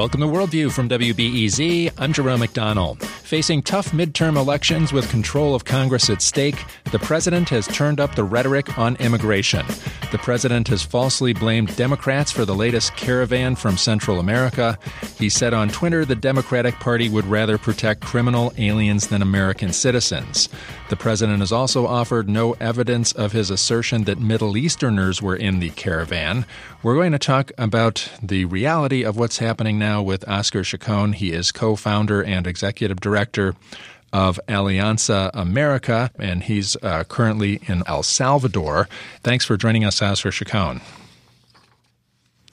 Welcome to Worldview from WBEZ. I'm Jerome McDonnell. Facing tough midterm elections with control of Congress at stake, the president has turned up the rhetoric on immigration. The president has falsely blamed Democrats for the latest caravan from Central America. He said on Twitter the Democratic Party would rather protect criminal aliens than American citizens. The president has also offered no evidence of his assertion that Middle Easterners were in the caravan. We're going to talk about the reality of what's happening now with Oscar Chacon. He is co-founder and executive director of Alianza America, and he's currently in El Salvador. Thanks for joining us, Oscar Chacon.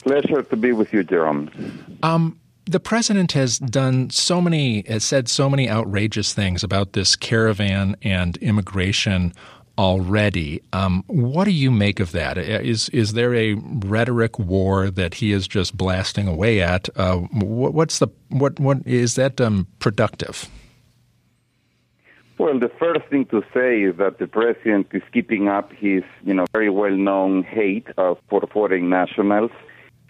Pleasure to be with you, Jerome. The president has said so many outrageous things about this caravan and immigration already. What do you make of that? Is there a rhetoric war that he is just blasting away at? What is that productive? Well, the first thing to say is that the president is keeping up his, very well-known hate for foreign nationals.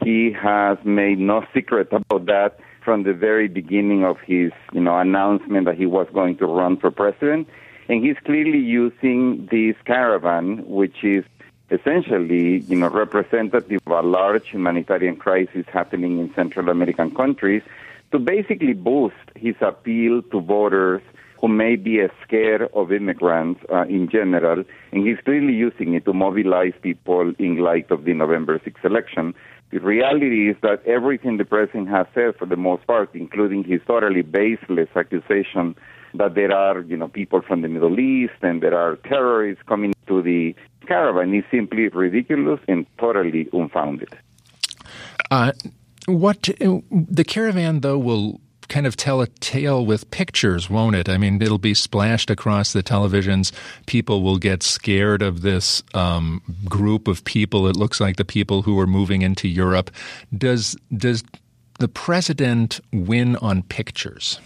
He has made no secret about that from the very beginning of his, announcement that he was going to run for president. And he's clearly using this caravan, which is essentially, representative of a large humanitarian crisis happening in Central American countries, to basically boost his appeal to voters who may be scared of immigrants in general. And he's clearly using it to mobilize people in light of the November 6th election. The reality is that everything the president has said, for the most part, including his totally baseless accusation that there are, people from the Middle East and there are terrorists coming to the caravan, is simply ridiculous and totally unfounded. The caravan, though, will kind of tell a tale with pictures, won't it? I mean, it'll be splashed across the televisions. People will get scared of this group of people. It looks like the people who are moving into Europe. Does the president win on pictures?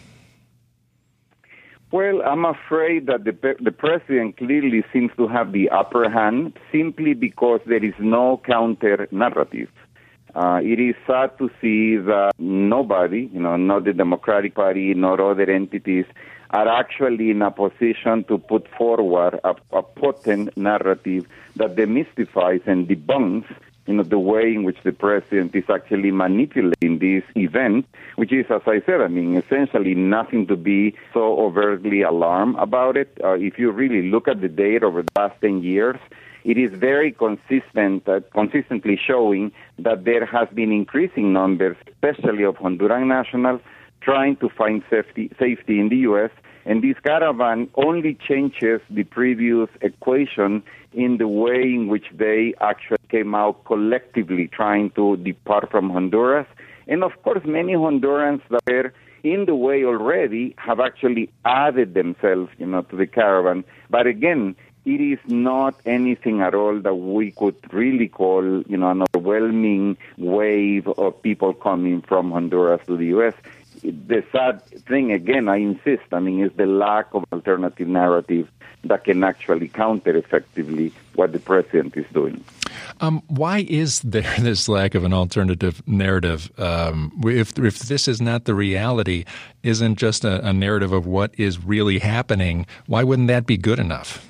Well, I'm afraid that the president clearly seems to have the upper hand simply because there is no counter-narrative. It is sad to see that nobody, not the Democratic Party, nor other entities, are actually in a position to put forward a potent narrative that demystifies and debunks, the way in which the president is actually manipulating this event, which is, as I said, essentially nothing to be so overtly alarmed about it. If you really look at the data over the past 10 years, it is very consistent, consistently showing that there has been increasing numbers, especially of Honduran nationals, trying to find safety in the U.S., and this caravan only changes the previous equation in the way in which they actually came out collectively trying to depart from Honduras. And, of course, many Hondurans that were in the way already have actually added themselves, to the caravan. But, again, it is not anything at all that we could really call, an overwhelming wave of people coming from Honduras to the U.S. The sad thing, again, I insist, is the lack of alternative narrative that can actually counter effectively what the president is doing. Why is there this lack of an alternative narrative? If this is not the reality, isn't just a narrative of what is really happening, why wouldn't that be good enough?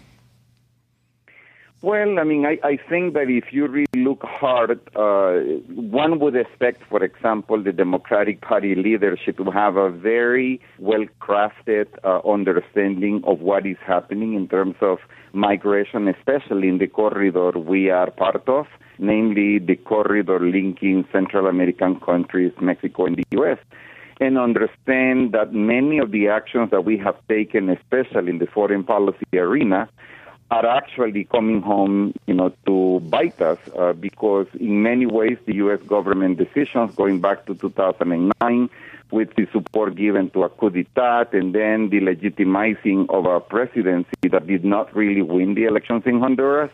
Well, I think that if you really look hard, one would expect, for example, the Democratic Party leadership to have a very well-crafted understanding of what is happening in terms of migration, especially in the corridor we are part of, namely the corridor linking Central American countries, Mexico and the U.S., and understand that many of the actions that we have taken, especially in the foreign policy arena, are actually coming home, to bite us because in many ways the U.S. government decisions going back to 2009 with the support given to a coup d'etat and then the legitimizing of a presidency that did not really win the elections in Honduras,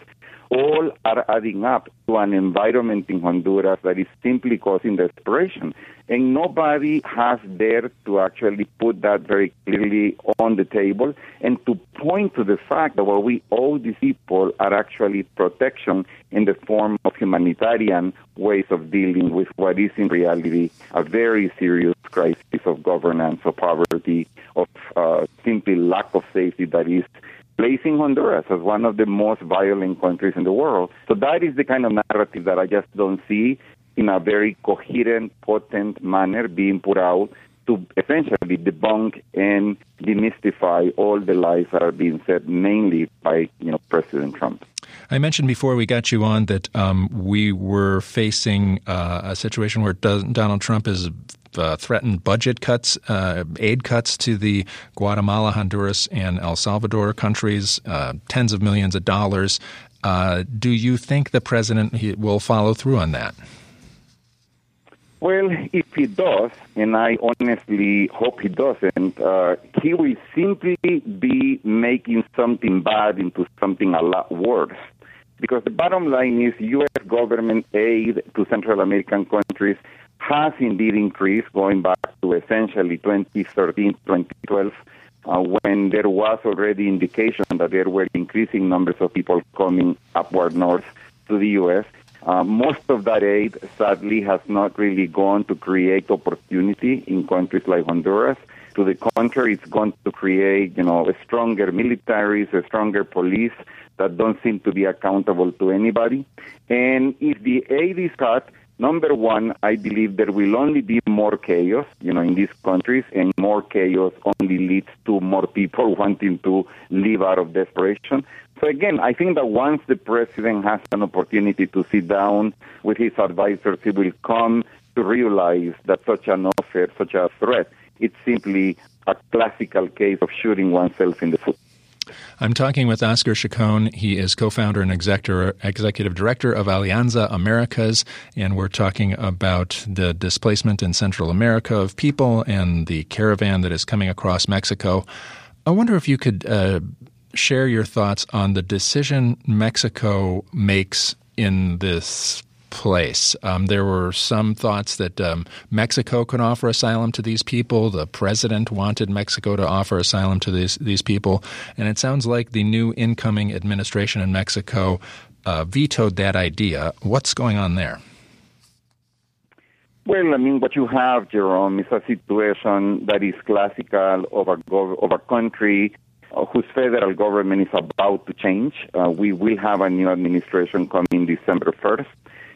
all are adding up to an environment in Honduras that is simply causing desperation. And nobody has dared to actually put that very clearly on the table and to point to the fact that what we owe these people are actually protection in the form of humanitarian ways of dealing with what is in reality a very serious crisis of governance, of poverty, of simply lack of safety that is placing Honduras as one of the most violent countries in the world. So that is the kind of narrative that I just don't see in a very coherent, potent manner being put out to essentially debunk and demystify all the lies that are being said, mainly by President Trump. I mentioned before we got you on that we were facing a situation where Donald Trump has threatened budget cuts, aid cuts to the Guatemala, Honduras, and El Salvador countries, tens of millions of dollars. Do you think the president will follow through on that? Well, if he does, and I honestly hope he doesn't, he will simply be making something bad into something a lot worse. Because the bottom line is U.S. government aid to Central American countries has indeed increased going back to essentially 2013, 2012, when there was already indication that there were increasing numbers of people coming upward north to the U.S. Most of that aid, sadly, has not really gone to create opportunity in countries like Honduras. To the contrary, it's gone to create, stronger militaries, a stronger police that don't seem to be accountable to anybody. And if the aid is cut, number one, I believe there will only be more chaos, in these countries, and more chaos only leads to more people wanting to live out of desperation. So again, I think that once the president has an opportunity to sit down with his advisors, he will come to realize that such an offer, such a threat, it's simply a classical case of shooting oneself in the foot. I'm talking with Oscar Chacon. He is co-founder and executive director of Alianza Americas, and we're talking about the displacement in Central America of people and the caravan that is coming across Mexico. I wonder if you could share your thoughts on the decision Mexico makes in this place. There were some thoughts that Mexico could offer asylum to these people. The president wanted Mexico to offer asylum to these people. And it sounds like the new incoming administration in Mexico vetoed that idea. What's going on there? Well, what you have, Jerome, is a situation that is classical of a country whose federal government is about to change. We will have a new administration coming December 1st.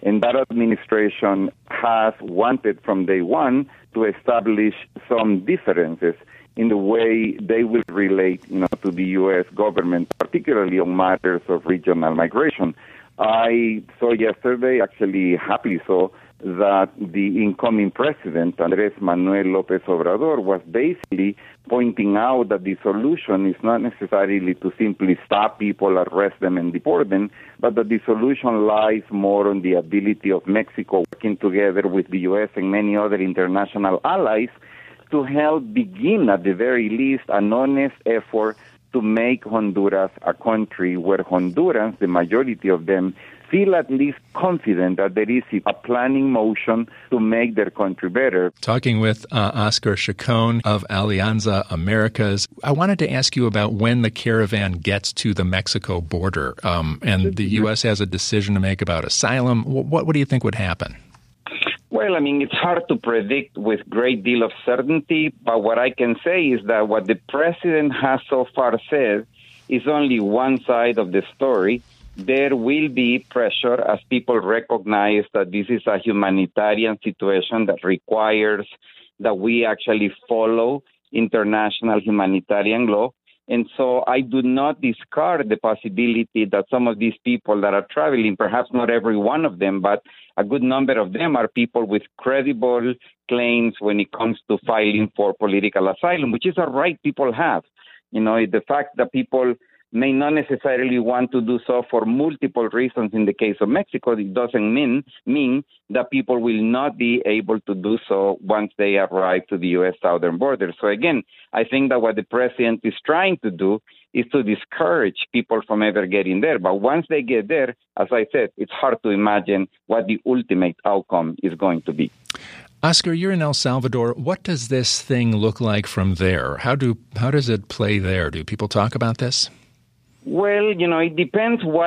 And that administration has wanted from day one to establish some differences in the way they will relate, to the U.S. government, particularly on matters of regional migration. I saw yesterday, actually happily so, that the incoming president, Andrés Manuel López Obrador, was basically pointing out that the solution is not necessarily to simply stop people, arrest them, and deport them, but that the solution lies more on the ability of Mexico working together with the U.S. and many other international allies to help begin, at the very least, an honest effort to make Honduras a country where Hondurans, the majority of them, feel at least confident that there is a planning motion to make their country better. Talking with Oscar Chacon of Alianza Americas, I wanted to ask you about when the caravan gets to the Mexico border and the U.S. has a decision to make about asylum. What do you think would happen? Well, it's hard to predict with great deal of certainty, but what I can say is that what the president has so far said is only one side of the story. There will be pressure as people recognize that this is a humanitarian situation that requires that we actually follow international humanitarian law. And so I do not discard the possibility that some of these people that are traveling, perhaps not every one of them, but a good number of them are people with credible claims when it comes to filing for political asylum, which is a right people have. The fact that people may not necessarily want to do so for multiple reasons. In the case of Mexico, it doesn't mean that people will not be able to do so once they arrive to the U.S. southern border. So again, I think that what the president is trying to do is to discourage people from ever getting there. But once they get there, as I said, it's hard to imagine what the ultimate outcome is going to be. Oscar, you're in El Salvador. What does this thing look like from there? How does it play there? Do people talk about this? Well, you know, it depends who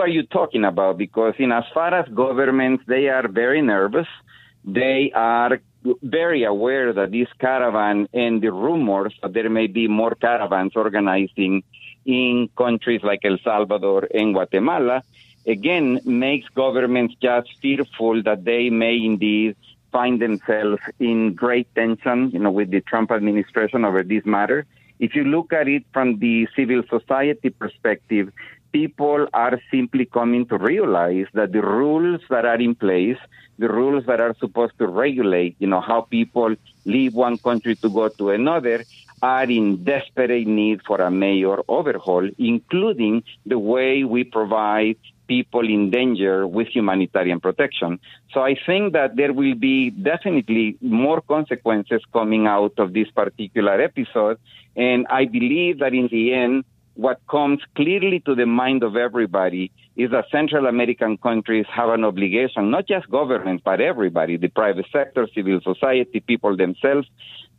are you talking about, because in as far as governments, they are very nervous. They are very aware that this caravan and the rumors that there may be more caravans organizing in countries like El Salvador and Guatemala, again, makes governments just fearful that they may indeed find themselves in great tension, you know, with the Trump administration over this matter. If you look at it from the civil society perspective, people are simply coming to realize that the rules that are in place, the rules that are supposed to regulate, you know, how people leave one country to go to another, are in desperate need for a major overhaul, including the way we provide people in danger with humanitarian protection. So I think that there will be definitely more consequences coming out of this particular episode. And I believe that in the end, what comes clearly to the mind of everybody is that Central American countries have an obligation, not just governments, but everybody, the private sector, civil society, people themselves,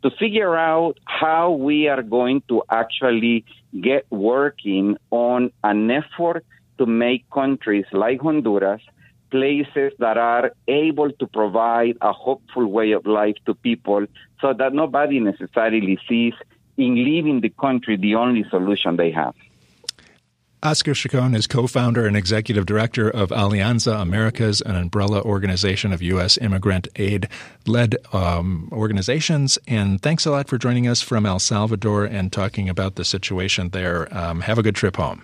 to figure out how we are going to actually get working on an effort to make countries like Honduras places that are able to provide a hopeful way of life to people, so that nobody necessarily sees in leaving the country the only solution they have. Oscar Chacon is co-founder and executive director of Alianza Americas, an umbrella organization of U.S. immigrant aid-led organizations. And thanks a lot for joining us from El Salvador and talking about the situation there. Have a good trip home.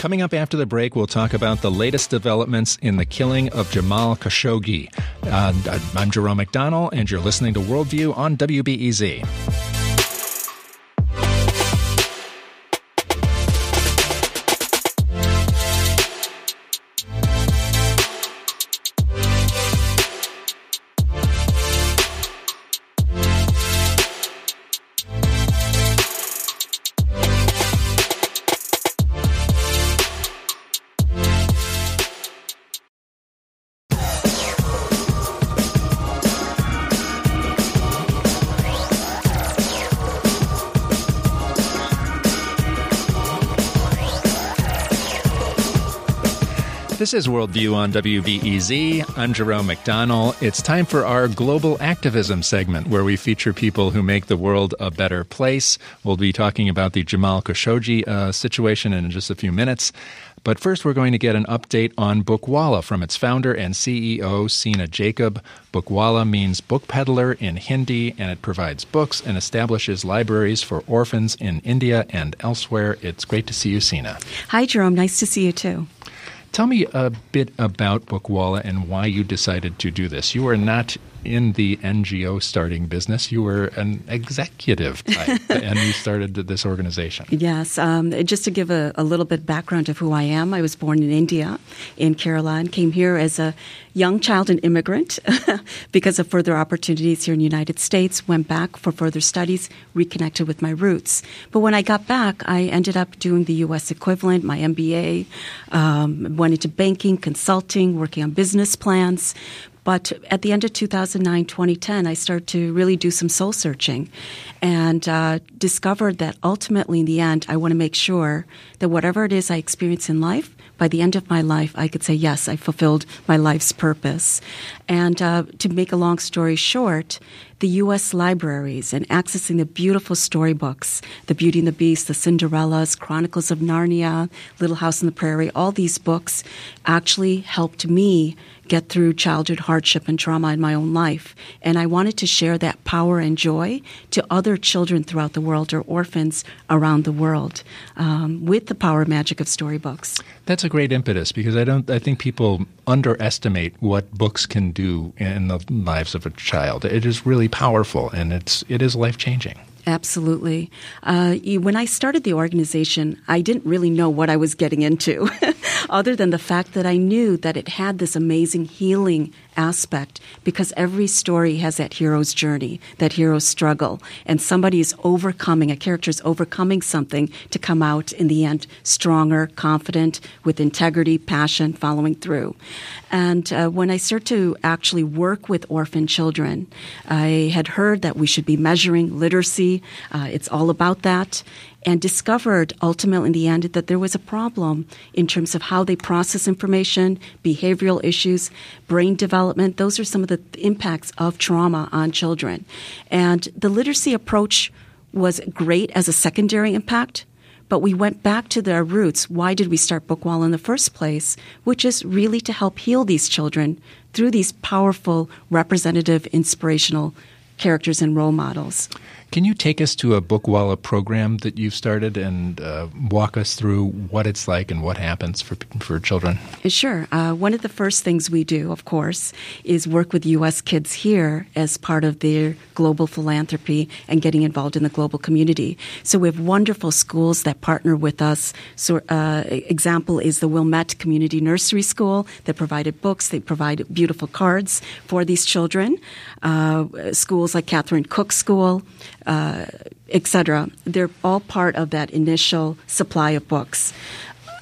Coming up after the break, we'll talk about the latest developments in the killing of Jamal Khashoggi. I'm Jerome McDonnell, and you're listening to Worldview on WBEZ. This is Worldview on WBEZ. I'm Jerome McDonnell. It's time for our Global Activism segment, where we feature people who make the world a better place. We'll be talking about the Jamal Khashoggi situation in just a few minutes. But first, we're going to get an update on Bookwalla from its founder and CEO, Sina Jacob. Bookwalla means book peddler in Hindi, and it provides books and establishes libraries for orphans in India and elsewhere. It's great to see you, Sina. Hi, Jerome. Nice to see you, too. Tell me a bit about Bookwalla and why you decided to do this. You were not in the NGO starting business. You were an executive type, and you started this organization. Yes. Just to give a little bit background of who I am, I was born in India, in Kerala, and came here as a young child and immigrant because of further opportunities here in the United States, went back for further studies, reconnected with my roots. But when I got back, I ended up doing the U.S. equivalent, my MBA, went into banking, consulting, working on business plans. But at the end of 2009, 2010, I started to really do some soul searching and discovered that ultimately in the end, I want to make sure that whatever it is I experience in life by the end of my life, I could say, yes, I fulfilled my life's purpose. And to make a long story short, the U.S. libraries and accessing the beautiful storybooks, The Beauty and the Beast, The Cinderellas, Chronicles of Narnia, Little House on the Prairie, all these books actually helped me get through childhood hardship and trauma in my own life. And I wanted to share that power and joy to other children throughout the world or orphans around the world with the power and magic of storybooks. That's a great impetus because I think people underestimate what books can do in the lives of a child. It is really powerful and it is life-changing. Absolutely. When I started the organization, I didn't really know what I was getting into other than the fact that I knew that it had this amazing healing aspect because every story has that hero's journey, that hero's struggle, and somebody is overcoming, a character is overcoming something to come out in the end stronger, confident, with integrity, passion, following through. And when I started to actually work with orphan children, I had heard that we should be measuring literacy. It's all about that, and discovered ultimately in the end that there was a problem in terms of how they process information, behavioral issues, brain development. Those are some of the impacts of trauma on children. And the literacy approach was great as a secondary impact, but we went back to their roots. Why did we start Bookwalla in the first place? Which is really to help heal these children through these powerful, representative, inspirational characters and role models. Can you take us to a Bookwalla program that you've started and walk us through what it's like and what happens for children? Sure. One of the first things we do, of course, is work with U.S. Kids Here as part of their global philanthropy and getting involved in the global community. So we have wonderful schools that partner with us. So example is the Wilmette Community Nursery School that provided books. They provide beautiful cards for these children. Schools like Catherine Cook School, etc. They're all part of that initial supply of books.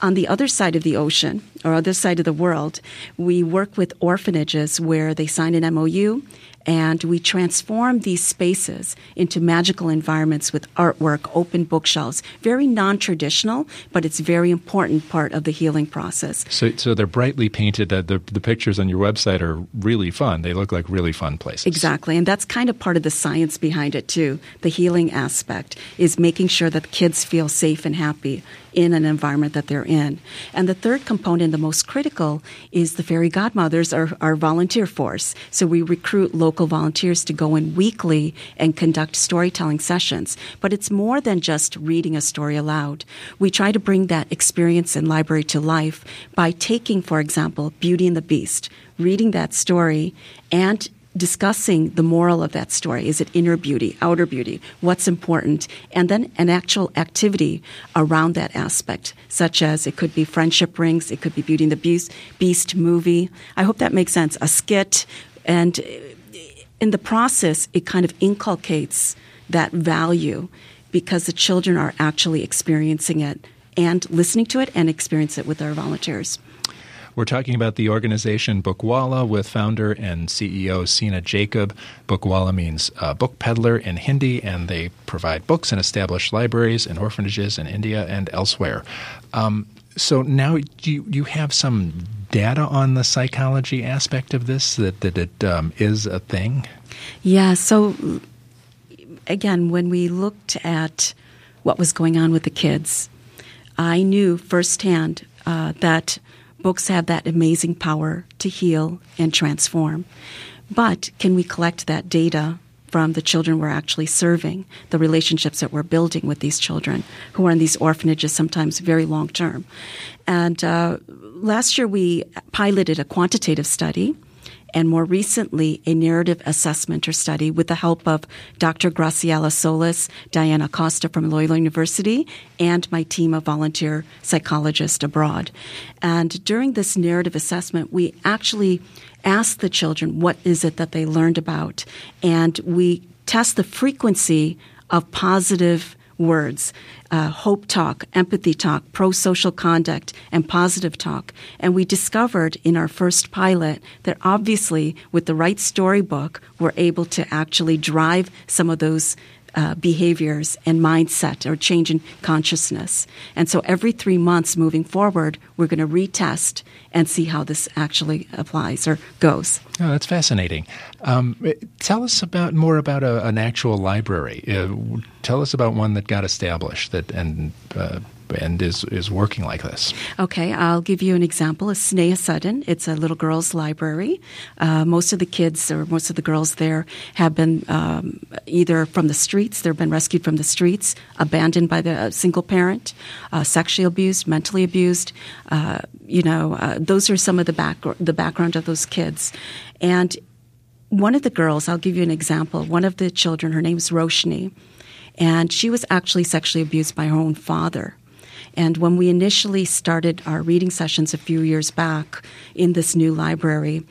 On the other side of the ocean, or other side of the world, we work with orphanages where they sign an MOU, and we transform these spaces into magical environments with artwork, open bookshelves. Very non-traditional, but it's a very important part of the healing process. So they're brightly painted. The pictures on your website are really fun. They look like really fun places. Exactly. And that's kind of part of the science behind it, too. The healing aspect is making sure that kids feel safe and happy in an environment that they're in. And the third component, the most critical, is the fairy godmothers, our volunteer force. So we recruit local volunteers to go in weekly and conduct storytelling sessions. But it's more than just reading a story aloud. We try to bring that experience in library to life by taking, for example, Beauty and the Beast, reading that story, and discussing the moral of that story. Is it inner beauty, outer beauty? What's important? And then an actual activity around that aspect, such as it could be friendship rings, it could be Beauty and the Beast movie. I hope that makes sense. A skit. And in the process, it kind of inculcates that value because the children are actually experiencing it and listening to it and experience it with our volunteers. We're talking about the organization Bookwalla with founder and CEO Sina Jacob. Bookwalla means book peddler in Hindi, and they provide books and establish libraries and orphanages in India and elsewhere. So now you have some data on the psychology aspect of this, that it is a thing? Yeah. So, again, when we looked at what was going on with the kids, I knew firsthand that books have that amazing power to heal and transform. But can we collect that data from the children we're actually serving, the relationships that we're building with these children who are in these orphanages, sometimes very long term? And last year we piloted a quantitative study, and more recently, a narrative assessment or study with the help of Dr. Graciela Solis, Diana Costa from Loyola University, and my team of volunteer psychologists abroad. And during this narrative assessment, we actually asked the children what is it that they learned about, and we test the frequency of positive words, hope talk, empathy talk, pro-social conduct, and positive talk. And we discovered in our first pilot that obviously with the right storybook, we're able to actually drive some of those behaviors and mindset or change in consciousness. And so every 3 months moving forward, we're going to retest and see how this actually applies or goes. Oh, that's fascinating. Tell us about more about an actual library. Tell us about one that got established and is working like this. Okay, I'll give you an example. It's Sneha Sudden. It's a little girls' library. Most of the girls there have been either from the streets, they've been rescued from the streets, abandoned by the single parent, sexually abused, mentally abused. Those are some of the background of those kids. And one of the girls, I'll give you an example. One of the children, her name is Roshni, and she was actually sexually abused by her own father. And when we initially started our reading sessions a few years back in this new library,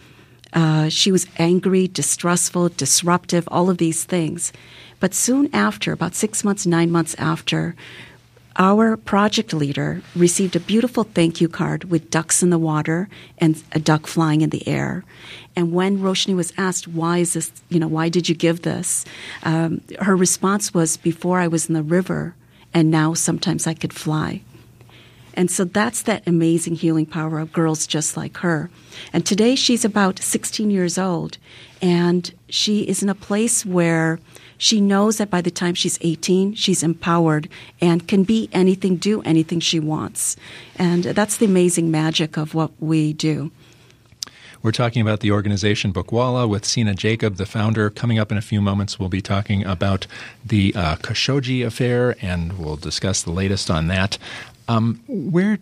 she was angry, distrustful, disruptive, all of these things. But soon after, about 6 months, 9 months after, our project leader received a beautiful thank you card with ducks in the water and a duck flying in the air. And when Roshni was asked, why is this, why did you give this? Her response was, before I was in the river, and now sometimes I could fly. And so that's that amazing healing power of girls just like her. And today she's about 16 years old, and she is in a place where she knows that by the time she's 18, she's empowered and can be anything, do anything she wants. And that's the amazing magic of what we do. We're talking about the organization Bookwalla with Sina Jacob, the founder. Coming up in a few moments, we'll be talking about the Khashoggi affair, and we'll discuss the latest on that. How much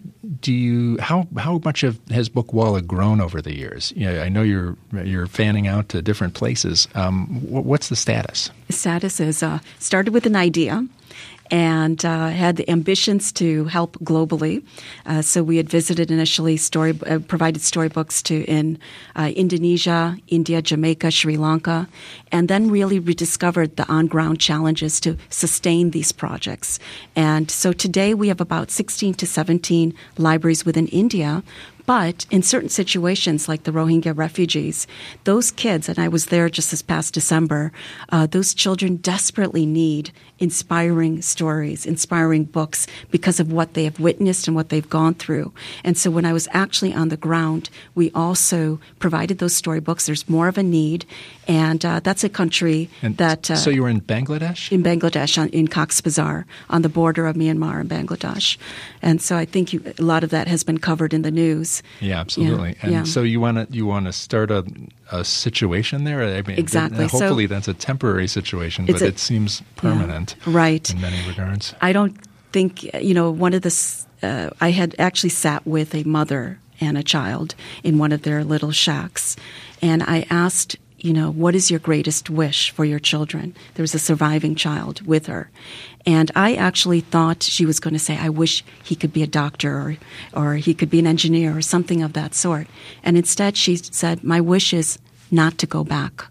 has Bookwalla grown over the years? I know you're fanning out to different places. What's the status? The status is started with an idea and had the ambitions to help globally. So we had visited initially, provided storybooks in Indonesia, India, Jamaica, Sri Lanka, and then really rediscovered the on-ground challenges to sustain these projects. And so today we have about 16 to 17 libraries within India. But in certain situations, like the Rohingya refugees, those kids, and I was there just this past December, those children desperately need inspiring stories, inspiring books because of what they have witnessed and what they've gone through. And so when I was actually on the ground, we also provided those storybooks. There's more of a need, and that's a country that... so you were in Bangladesh? In Bangladesh, in Cox's Bazar, on the border of Myanmar and Bangladesh. And so I think a lot of that has been covered in the news. Yeah, absolutely. Yeah, and so you want to start a situation there? I mean, exactly. Hopefully that's a temporary situation, but it seems permanent in many regards. I don't think, I had actually sat with a mother and a child in one of their little shacks, and I asked, what is your greatest wish for your children? There was a surviving child with her. And I actually thought she was going to say, I wish he could be a doctor or he could be an engineer or something of that sort. And instead she said, my wish is not to go back.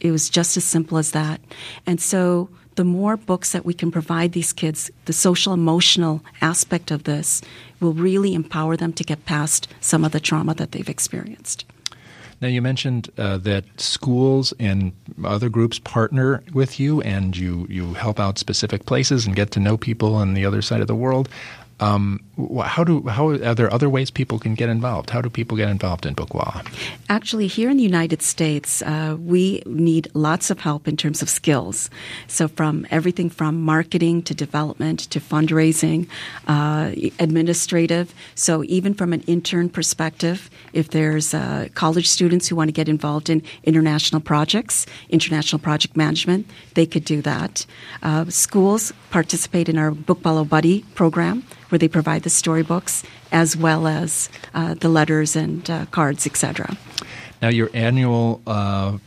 It was just as simple as that. And so the more books that we can provide these kids, the social emotional aspect of this will really empower them to get past some of the trauma that they've experienced. Now, you mentioned that schools and other groups partner with you, and you help out specific places and get to know people on the other side of the world. How are there other ways people can get involved? How do people get involved in Bookwalla? Actually, here in the United States, we need lots of help in terms of skills. So from everything from marketing to development to fundraising, administrative. So even from an intern perspective, if there's college students who want to get involved in international projects, international project management, they could do that. Schools participate in our Bookwalla Buddy program, where they provide the storybooks as well as the letters and cards, etc. Now, your annual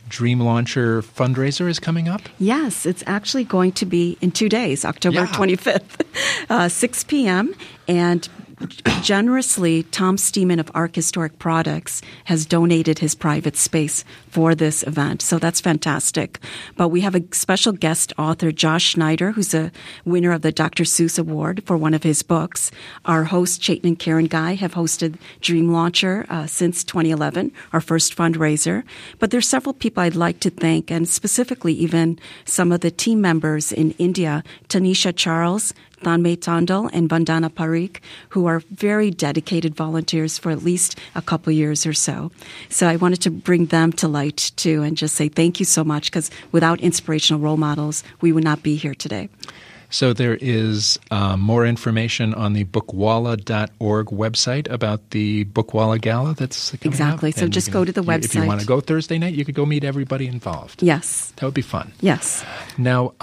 Dream Launcher fundraiser is coming up? Yes, it's actually going to be in 2 days, October 25th, 6 p.m., and generously, Tom Steeman of Arch Historic Products has donated his private space for this event. So that's fantastic. But we have a special guest author, Josh Schneider, who's a winner of the Dr. Seuss Award for one of his books. Our hosts, Chaitanya and Karen Guy, have hosted Dream Launcher since 2011, our first fundraiser. But there's several people I'd like to thank, and specifically even some of the team members in India, Tanisha Charles, Tanmay Tondal, and Vandana Parikh, who are very dedicated volunteers for at least a couple years or so. So I wanted to bring them to light, too, and just say thank you so much, because without inspirational role models, we would not be here today. So there is more information on the bookwalla.org website about the Bookwalla Gala that's coming up. So just go to the website. If you want to go Thursday night, you could go meet everybody involved. Yes. That would be fun. Yes. Now,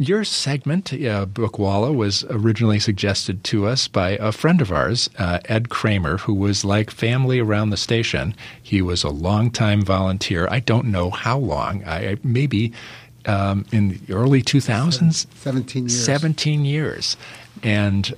your segment, Bookwalla, was originally suggested to us by a friend of ours, Ed Kramer, who was like family around the station. He was a longtime volunteer. I don't know how long. Maybe... in the early 2000s? 17 years. 17 years. And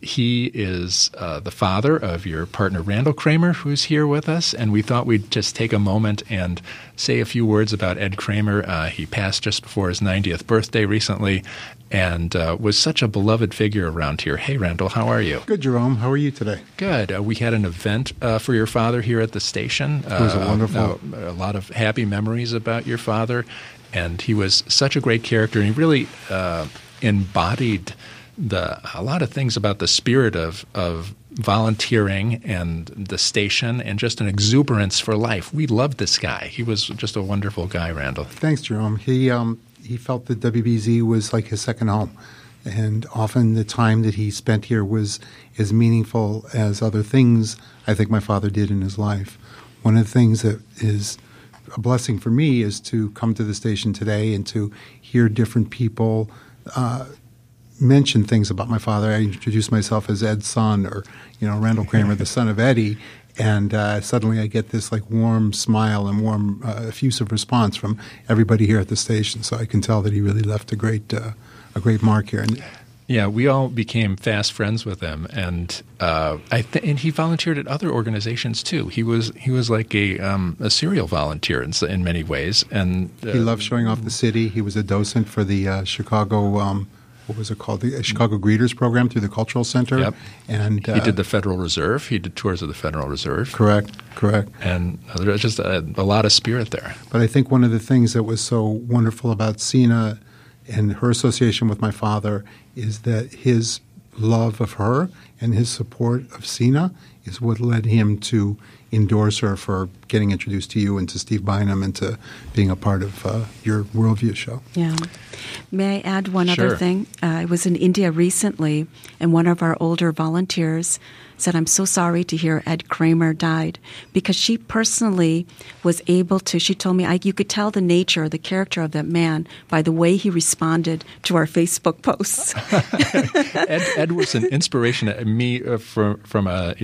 he is the father of your partner, Randall Kramer, who's here with us. And we thought we'd just take a moment and say a few words about Ed Kramer. He passed just before his 90th birthday recently and was such a beloved figure around here. Hey, Randall, how are you? Good, Jerome. How are you today? Good. We had an event for your father here at the station. It was a wonderful. A lot of happy memories about your father. And he was such a great character, and he really embodied a lot of things about the spirit of volunteering and the station, and just an exuberance for life. We loved this guy. He was just a wonderful guy, Randall. Thanks, Jerome. He felt that WBEZ was like his second home, and often the time that he spent here was as meaningful as other things I think my father did in his life. One of the things that is a blessing for me is to come to the station today and to hear different people mention things about my father. I introduced myself as Ed's son, or Randall Kramer, the son of Eddie, and suddenly I get this like warm smile and warm effusive response from everybody here at the station. So I can tell that he really left a great mark here. And, yeah, we all became fast friends with him, and and he volunteered at other organizations too. He was like a serial volunteer in many ways, and he loved showing off the city. He was a docent for the Chicago. What was it called? The Chicago Greeters Program through the Cultural Center. Yep. And he did the Federal Reserve. He did tours of the Federal Reserve. Correct. And there's just a lot of spirit there. But I think one of the things that was so wonderful about Sina and her association with my father is that his love of her and his support of Sina is what led him to endorse her for getting introduced to you and to Steve Bynum and to being a part of your Worldview show. Yeah. May I add one other thing? I was in India recently, and one of our older volunteers said, "I'm so sorry to hear Ed Kramer died," because she personally was able to. She told me, you could tell the nature, the character of that man by the way he responded to our Facebook posts. Ed was an inspiration to me from a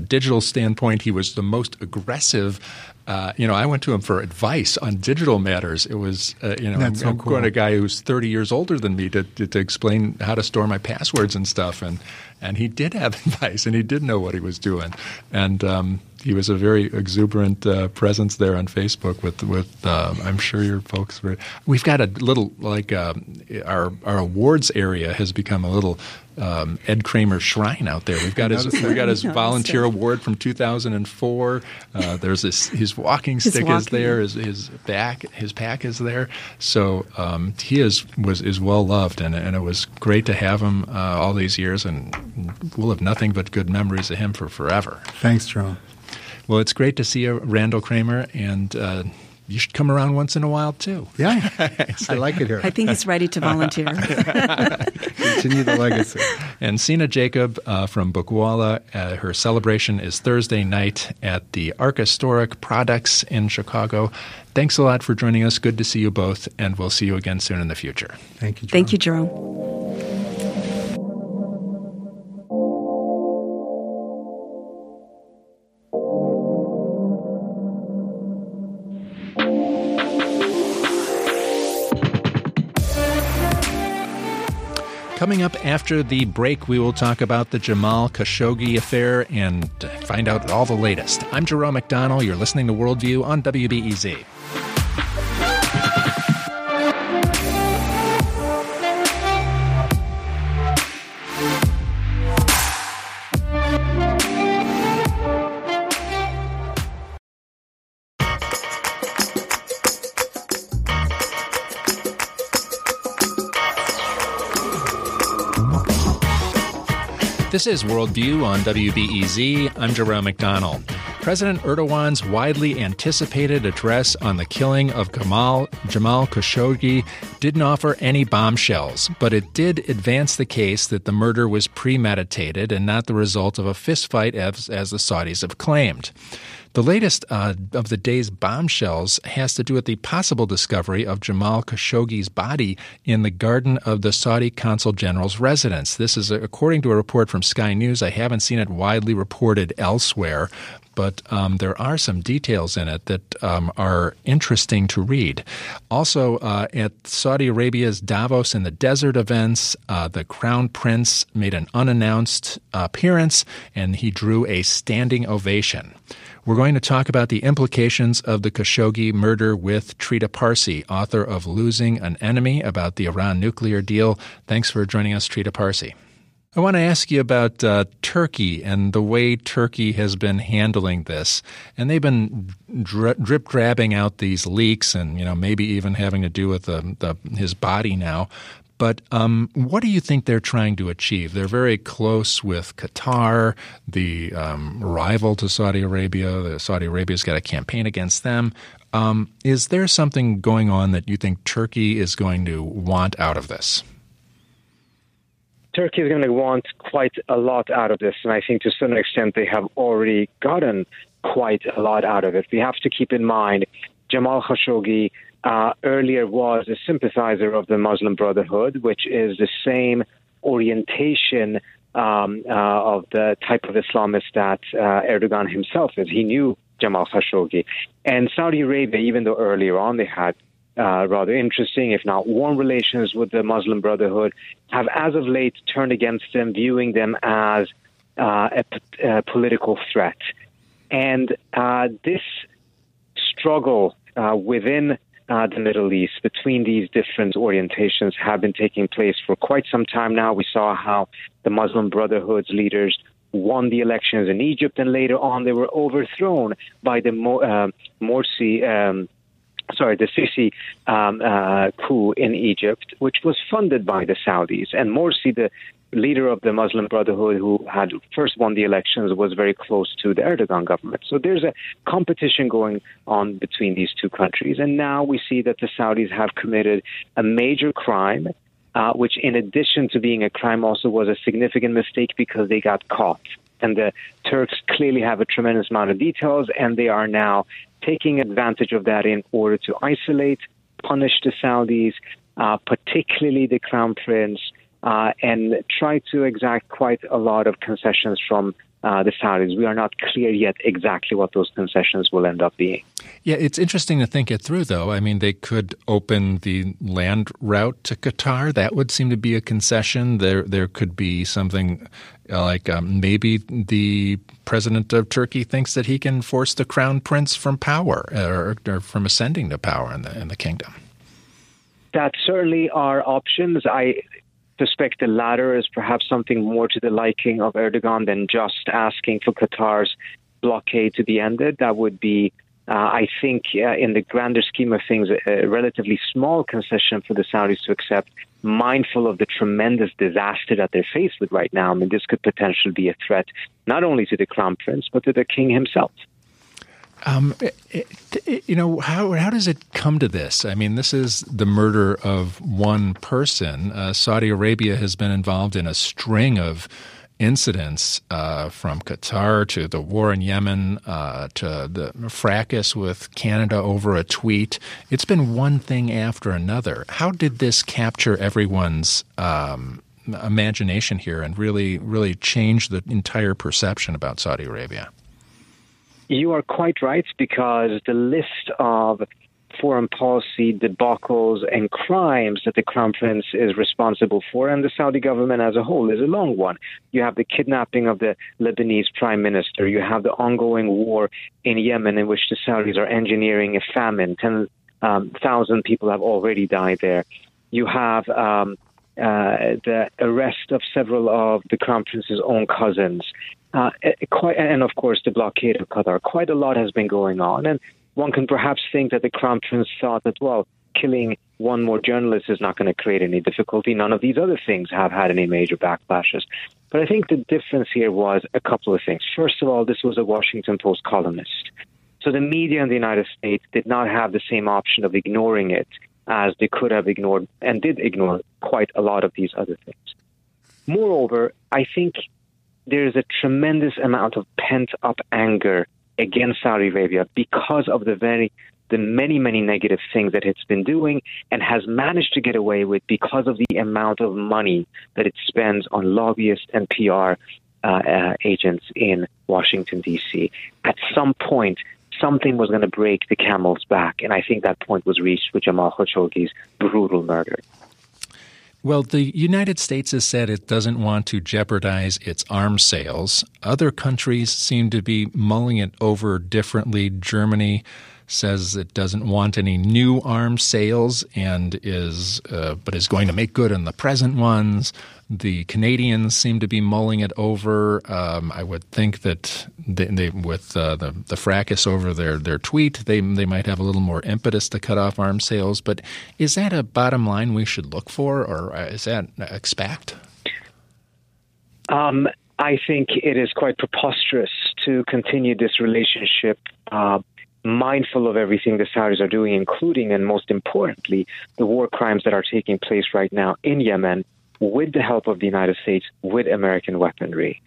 digital standpoint. He was the most aggressive. I went to him for advice on digital matters. It was, I'm going to a guy who's 30 years older than me to explain how to store my passwords and stuff. And he did have advice, and he did know what he was doing. And he was a very exuberant presence there on Facebook with I'm sure your folks were. We've got a little our awards area has become a little Ed Kramer shrine out there. We've got his volunteer award from 2004. There's his walking stick is there. His pack is there. So he is well loved, and it was great to have him all these years, and we'll have nothing but good memories of him for forever. Thanks, Jerome. Well, it's great to see you, Randall Kramer, and you should come around once in a while, too. Yeah, I like it here. I think he's ready to volunteer. Continue the legacy. And Sina Jacob from Bookwalla, her celebration is Thursday night at the Arch Historic Products in Chicago. Thanks a lot for joining us. Good to see you both, and we'll see you again soon in the future. Thank you, Jerome. Thank you, Jerome. Coming up after the break, we will talk about the Jamal Khashoggi affair and find out all the latest. I'm Jerome McDonnell. You're listening to Worldview on WBEZ. This is Worldview on WBEZ. I'm Jerome McDonnell. President Erdogan's widely anticipated address on the killing of Jamal Khashoggi didn't offer any bombshells, but it did advance the case that the murder was premeditated and not the result of a fistfight, as the Saudis have claimed. The latest of the day's bombshells has to do with the possible discovery of Jamal Khashoggi's body in the garden of the Saudi Consul General's residence. This is according to a report from Sky News. I haven't seen it widely reported elsewhere, but there are some details in it that are interesting to read. Also, at Saudi Arabia's Davos in the Desert events, the Crown Prince made an unannounced appearance, and he drew a standing ovation. We're going to talk about the implications of the Khashoggi murder with Trita Parsi, author of Losing an Enemy, about the Iran nuclear deal. Thanks for joining us, Trita Parsi. I want to ask you about Turkey and the way Turkey has been handling this. And they've been drip-grabbing out these leaks and, you know, maybe even having to do with his body now. But what do you think they're trying to achieve? They're very close with Qatar, the rival to Saudi Arabia. Saudi Arabia's got a campaign against them. Is there something going on that you think Turkey is going to want out of this? Turkey is going to want quite a lot out of this, and I think to a certain extent they have already gotten quite a lot out of it. We have to keep in mind Jamal Khashoggi earlier was a sympathizer of the Muslim Brotherhood, which is the same orientation of the type of Islamist that Erdogan himself is. He knew Jamal Khashoggi. And Saudi Arabia, even though earlier on they had rather interesting, if not warm relations with the Muslim Brotherhood, have as of late turned against them, viewing them as a political threat. And this struggle within the Middle East between these different orientations have been taking place for quite some time now. We saw how the Muslim Brotherhood's leaders won the elections in Egypt, and later on they were overthrown by the Sisi coup in Egypt, which was funded by the Saudis. And Morsi, the leader of the Muslim Brotherhood, who had first won the elections, was very close to the Erdogan government. So there's a competition going on between these two countries. And now we see that the Saudis have committed a major crime, which in addition to being a crime also was a significant mistake because they got caught. And the Turks clearly have a tremendous amount of details, and they are now taking advantage of that in order to isolate, punish the Saudis, particularly the Crown Prince, and try to exact quite a lot of concessions from the Saudis. We are not clear yet exactly what those concessions will end up being. Yeah, it's interesting to think it through, though. I mean, they could open the land route to Qatar. That would seem to be a concession. There could be something like maybe the president of Turkey thinks that he can force the crown prince from power or from ascending to power in the kingdom. That certainly are options. I suspect the latter is perhaps something more to the liking of Erdogan than just asking for Qatar's blockade to be ended. That would be, I think, in the grander scheme of things, a relatively small concession for the Saudis to accept, mindful of the tremendous disaster that they're faced with right now. I mean, this could potentially be a threat not only to the crown prince, but to the king himself. How does it come to this? I mean, this is the murder of one person. Saudi Arabia has been involved in a string of incidents from Qatar to the war in Yemen to the fracas with Canada over a tweet. It's been one thing after another. How did this capture everyone's imagination here and really, really change the entire perception about Saudi Arabia? You are quite right, because the list of foreign policy debacles and crimes that the Crown Prince is responsible for, and the Saudi government as a whole, is a long one. You have the kidnapping of the Lebanese prime minister. You have the ongoing war in Yemen in which the Saudis are engineering a famine. 10,000 people have already died there. You have the arrest of several of the Crown Prince's own cousins. And, of course, the blockade of Qatar. Quite a lot has been going on. And one can perhaps think that the Crown Prince thought that, well, killing one more journalist is not going to create any difficulty. None of these other things have had any major backlashes. But I think the difference here was a couple of things. First of all, this was a Washington Post columnist. So the media in the United States did not have the same option of ignoring it as they could have ignored and did ignore quite a lot of these other things. Moreover, I think there is a tremendous amount of pent-up anger against Saudi Arabia because of the many, many negative things that it's been doing and has managed to get away with because of the amount of money that it spends on lobbyists and PR agents in Washington, D.C. At some point, something was going to break the camel's back, and I think that point was reached with Jamal Khashoggi's brutal murder. Well, the United States has said it doesn't want to jeopardize its arms sales. Other countries seem to be mulling it over differently. Germany says it doesn't want any new arms sales and is going to make good on the present ones. The Canadians seem to be mulling it over. I would think that with the fracas over their tweet, they might have a little more impetus to cut off arms sales. But is that a bottom line we should look for, or is that expect? I think it is quite preposterous to continue this relationship mindful of everything the Saudis are doing, including, and most importantly, the war crimes that are taking place right now in Yemen with the help of the United States, with American weaponry.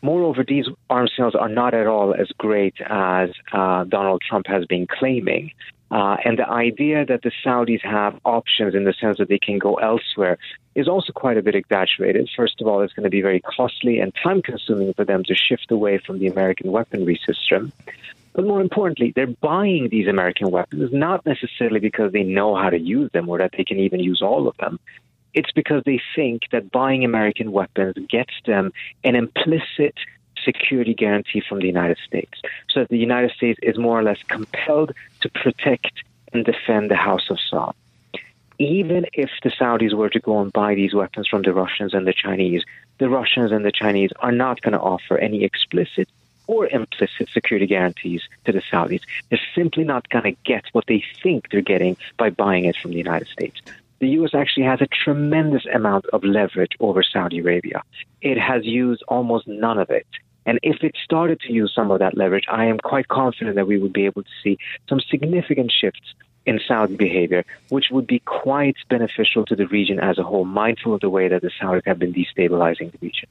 Moreover, these arms sales are not at all as great as Donald Trump has been claiming. And the idea that the Saudis have options in the sense that they can go elsewhere is also quite a bit exaggerated. First of all, it's going to be very costly and time-consuming for them to shift away from the American weaponry system. But more importantly, they're buying these American weapons, not necessarily because they know how to use them or that they can even use all of them. It's because they think that buying American weapons gets them an implicit security guarantee from the United States, so that the United States is more or less compelled to protect and defend the House of Saud. Even if the Saudis were to go and buy these weapons from the Russians and the Chinese, are not going to offer any explicit or implicit security guarantees to the Saudis. They're simply not going to get what they think they're getting by buying it from the United States. The U.S. actually has a tremendous amount of leverage over Saudi Arabia. It has used almost none of it. And if it started to use some of that leverage, I am quite confident that we would be able to see some significant shifts in Saudi behavior, which would be quite beneficial to the region as a whole, mindful of the way that the Saudis have been destabilizing the region.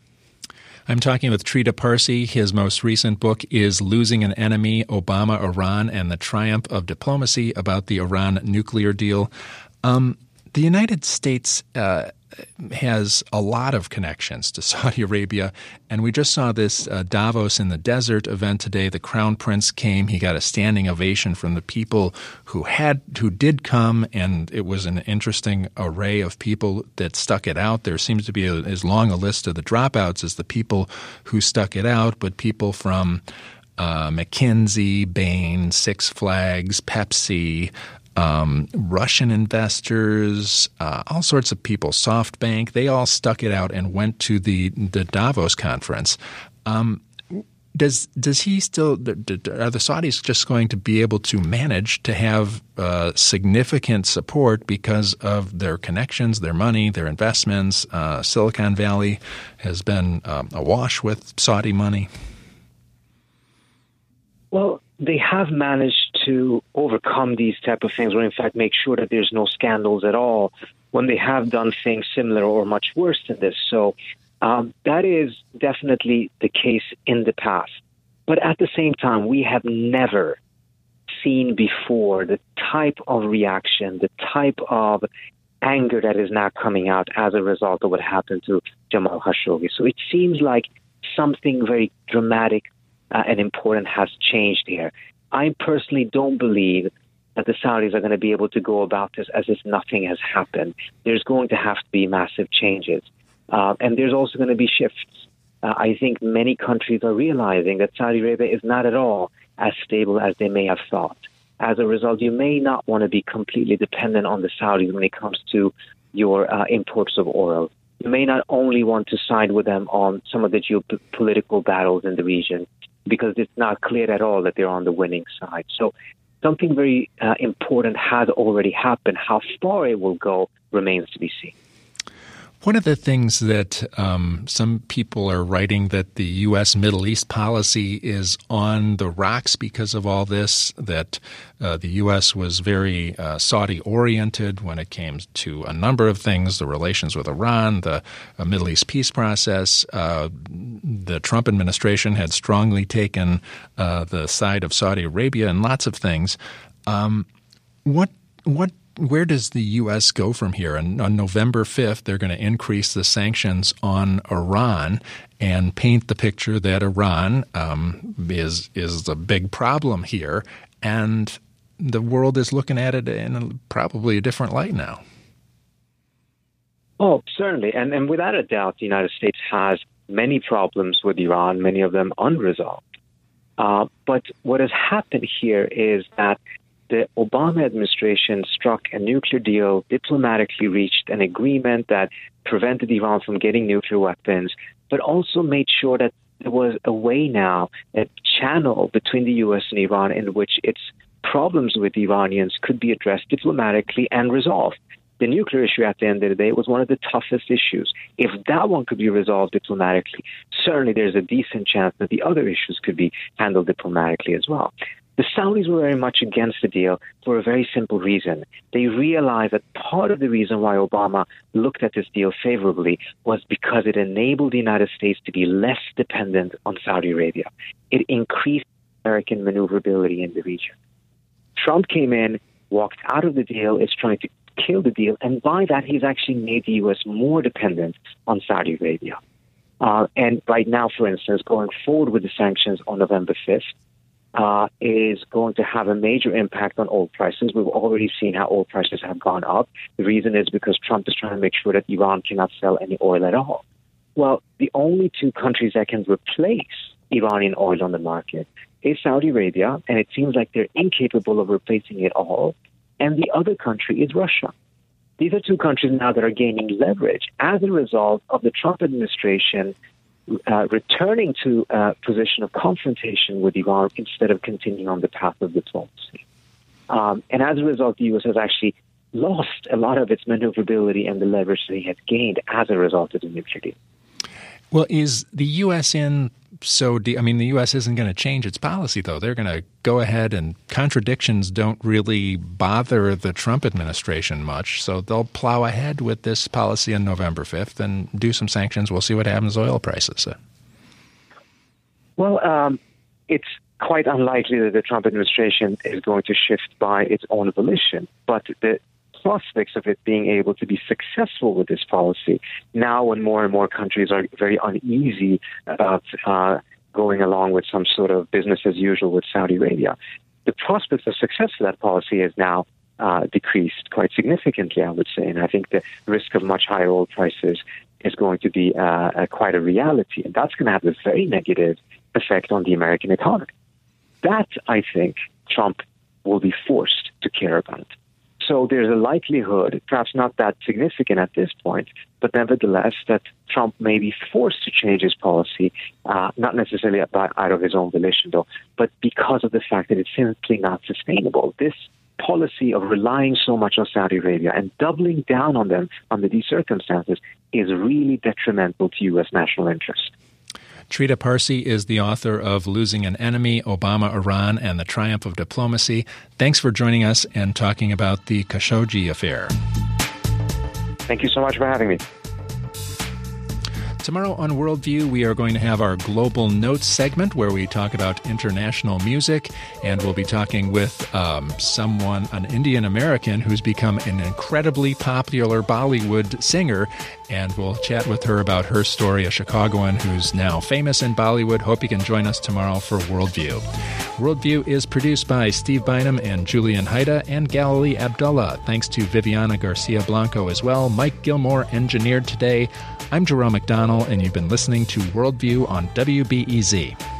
I'm talking with Trita Parsi. His most recent book is Losing an Enemy, Obama, Iran, and the Triumph of Diplomacy about the Iran nuclear deal. The United States has a lot of connections to Saudi Arabia, and we just saw this Davos in the Desert event today. The Crown Prince came. He got a standing ovation from the people who did come, and it was an interesting array of people that stuck it out. There seems to be as long a list of the dropouts as the people who stuck it out, but people from McKinsey, Bain, Six Flags, Pepsi, Russian investors, all sorts of people, SoftBank, they all stuck it out and went to the Davos conference. Are the Saudis just going to be able to manage to have significant support because of their connections, their money, their investments? Silicon Valley has been awash with Saudi money. Well, they have managed to overcome these type of things, or in fact make sure that there's no scandals at all when they have done things similar or much worse than this. So that is definitely the case in the past. But at the same time, we have never seen before the type of reaction, the type of anger that is now coming out as a result of what happened to Jamal Khashoggi. So it seems like something very dramatic and important has changed here. I personally don't believe that the Saudis are going to be able to go about this as if nothing has happened. There's going to have to be massive changes. And there's also going to be shifts. I think many countries are realizing that Saudi Arabia is not at all as stable as they may have thought. As a result, you may not want to be completely dependent on the Saudis when it comes to your imports of oil. You may not only want to side with them on some of the geopolitical battles in the region, because it's not clear at all that they're on the winning side. So something very important has already happened. How far it will go remains to be seen. One of the things that some people are writing that the U.S. Middle East policy is on the rocks because of all this, that the U.S. was very Saudi-oriented when it came to a number of things, the relations with Iran, the Middle East peace process. The Trump administration had strongly taken the side of Saudi Arabia in lots of things. Where does the U.S. go from here? And on November 5th, they're going to increase the sanctions on Iran and paint the picture that Iran is the big problem here. And the world is looking at it in probably a different light now. Oh, certainly. And without a doubt, the United States has many problems with Iran, many of them unresolved. But what has happened here is that the Obama administration struck a nuclear deal, diplomatically reached an agreement that prevented Iran from getting nuclear weapons, but also made sure that there was a way now, a channel between the U.S. and Iran in which its problems with Iranians could be addressed diplomatically and resolved. The nuclear issue at the end of the day was one of the toughest issues. If that one could be resolved diplomatically, certainly there's a decent chance that the other issues could be handled diplomatically as well. The Saudis were very much against the deal for a very simple reason. They realized that part of the reason why Obama looked at this deal favorably was because it enabled the United States to be less dependent on Saudi Arabia. It increased American maneuverability in the region. Trump came in, walked out of the deal, is trying to kill the deal, and by that he's actually made the U.S. more dependent on Saudi Arabia. And right now, for instance, going forward with the sanctions on November 5th, is going to have a major impact on oil prices. We've already seen how oil prices have gone up. The reason is because Trump is trying to make sure that Iran cannot sell any oil at all. Well, the only two countries that can replace Iranian oil on the market is Saudi Arabia, and it seems like they're incapable of replacing it all, and the other country is Russia. These are two countries now that are gaining leverage as a result of the Trump administration returning to a position of confrontation with Iran instead of continuing on the path of diplomacy. And as a result, the U.S. has actually lost a lot of its maneuverability and the leverage that it has gained as a result of the nuclear deal. Well, is the U.S. in so – I mean, the U.S. isn't going to change its policy, though. They're going to go ahead, and contradictions don't really bother the Trump administration much. So they'll plow ahead with this policy on November 5th and do some sanctions. We'll see what happens to oil prices. Well, it's quite unlikely that the Trump administration is going to shift by its own volition, but the prospects of it being able to be successful with this policy now when more and more countries are very uneasy about going along with some sort of business as usual with Saudi Arabia. The prospects of success for that policy is now decreased quite significantly, I would say, and I think the risk of much higher oil prices is going to be quite a reality, and that's going to have a very negative effect on the American economy. That, I think, Trump will be forced to care about. So there's a likelihood, perhaps not that significant at this point, but nevertheless that Trump may be forced to change his policy, not necessarily out of his own volition, though, but because of the fact that it's simply not sustainable. This policy of relying so much on Saudi Arabia and doubling down on them under these circumstances is really detrimental to U.S. national interest. Trita Parsi is the author of Losing an Enemy, Obama, Iran, and the Triumph of Diplomacy. Thanks for joining us and talking about the Khashoggi affair. Thank you so much for having me. Tomorrow on Worldview, we are going to have our Global Notes segment where we talk about international music, and we'll be talking with someone, an Indian American, who's become an incredibly popular Bollywood singer, and we'll chat with her about her story, a Chicagoan who's now famous in Bollywood. Hope you can join us tomorrow for Worldview. Worldview is produced by Steve Bynum and Julian Haida and Galilee Abdullah. Thanks to Viviana Garcia Blanco as well. Mike Gilmore engineered today. I'm Jerome McDonnell, and you've been listening to Worldview on WBEZ.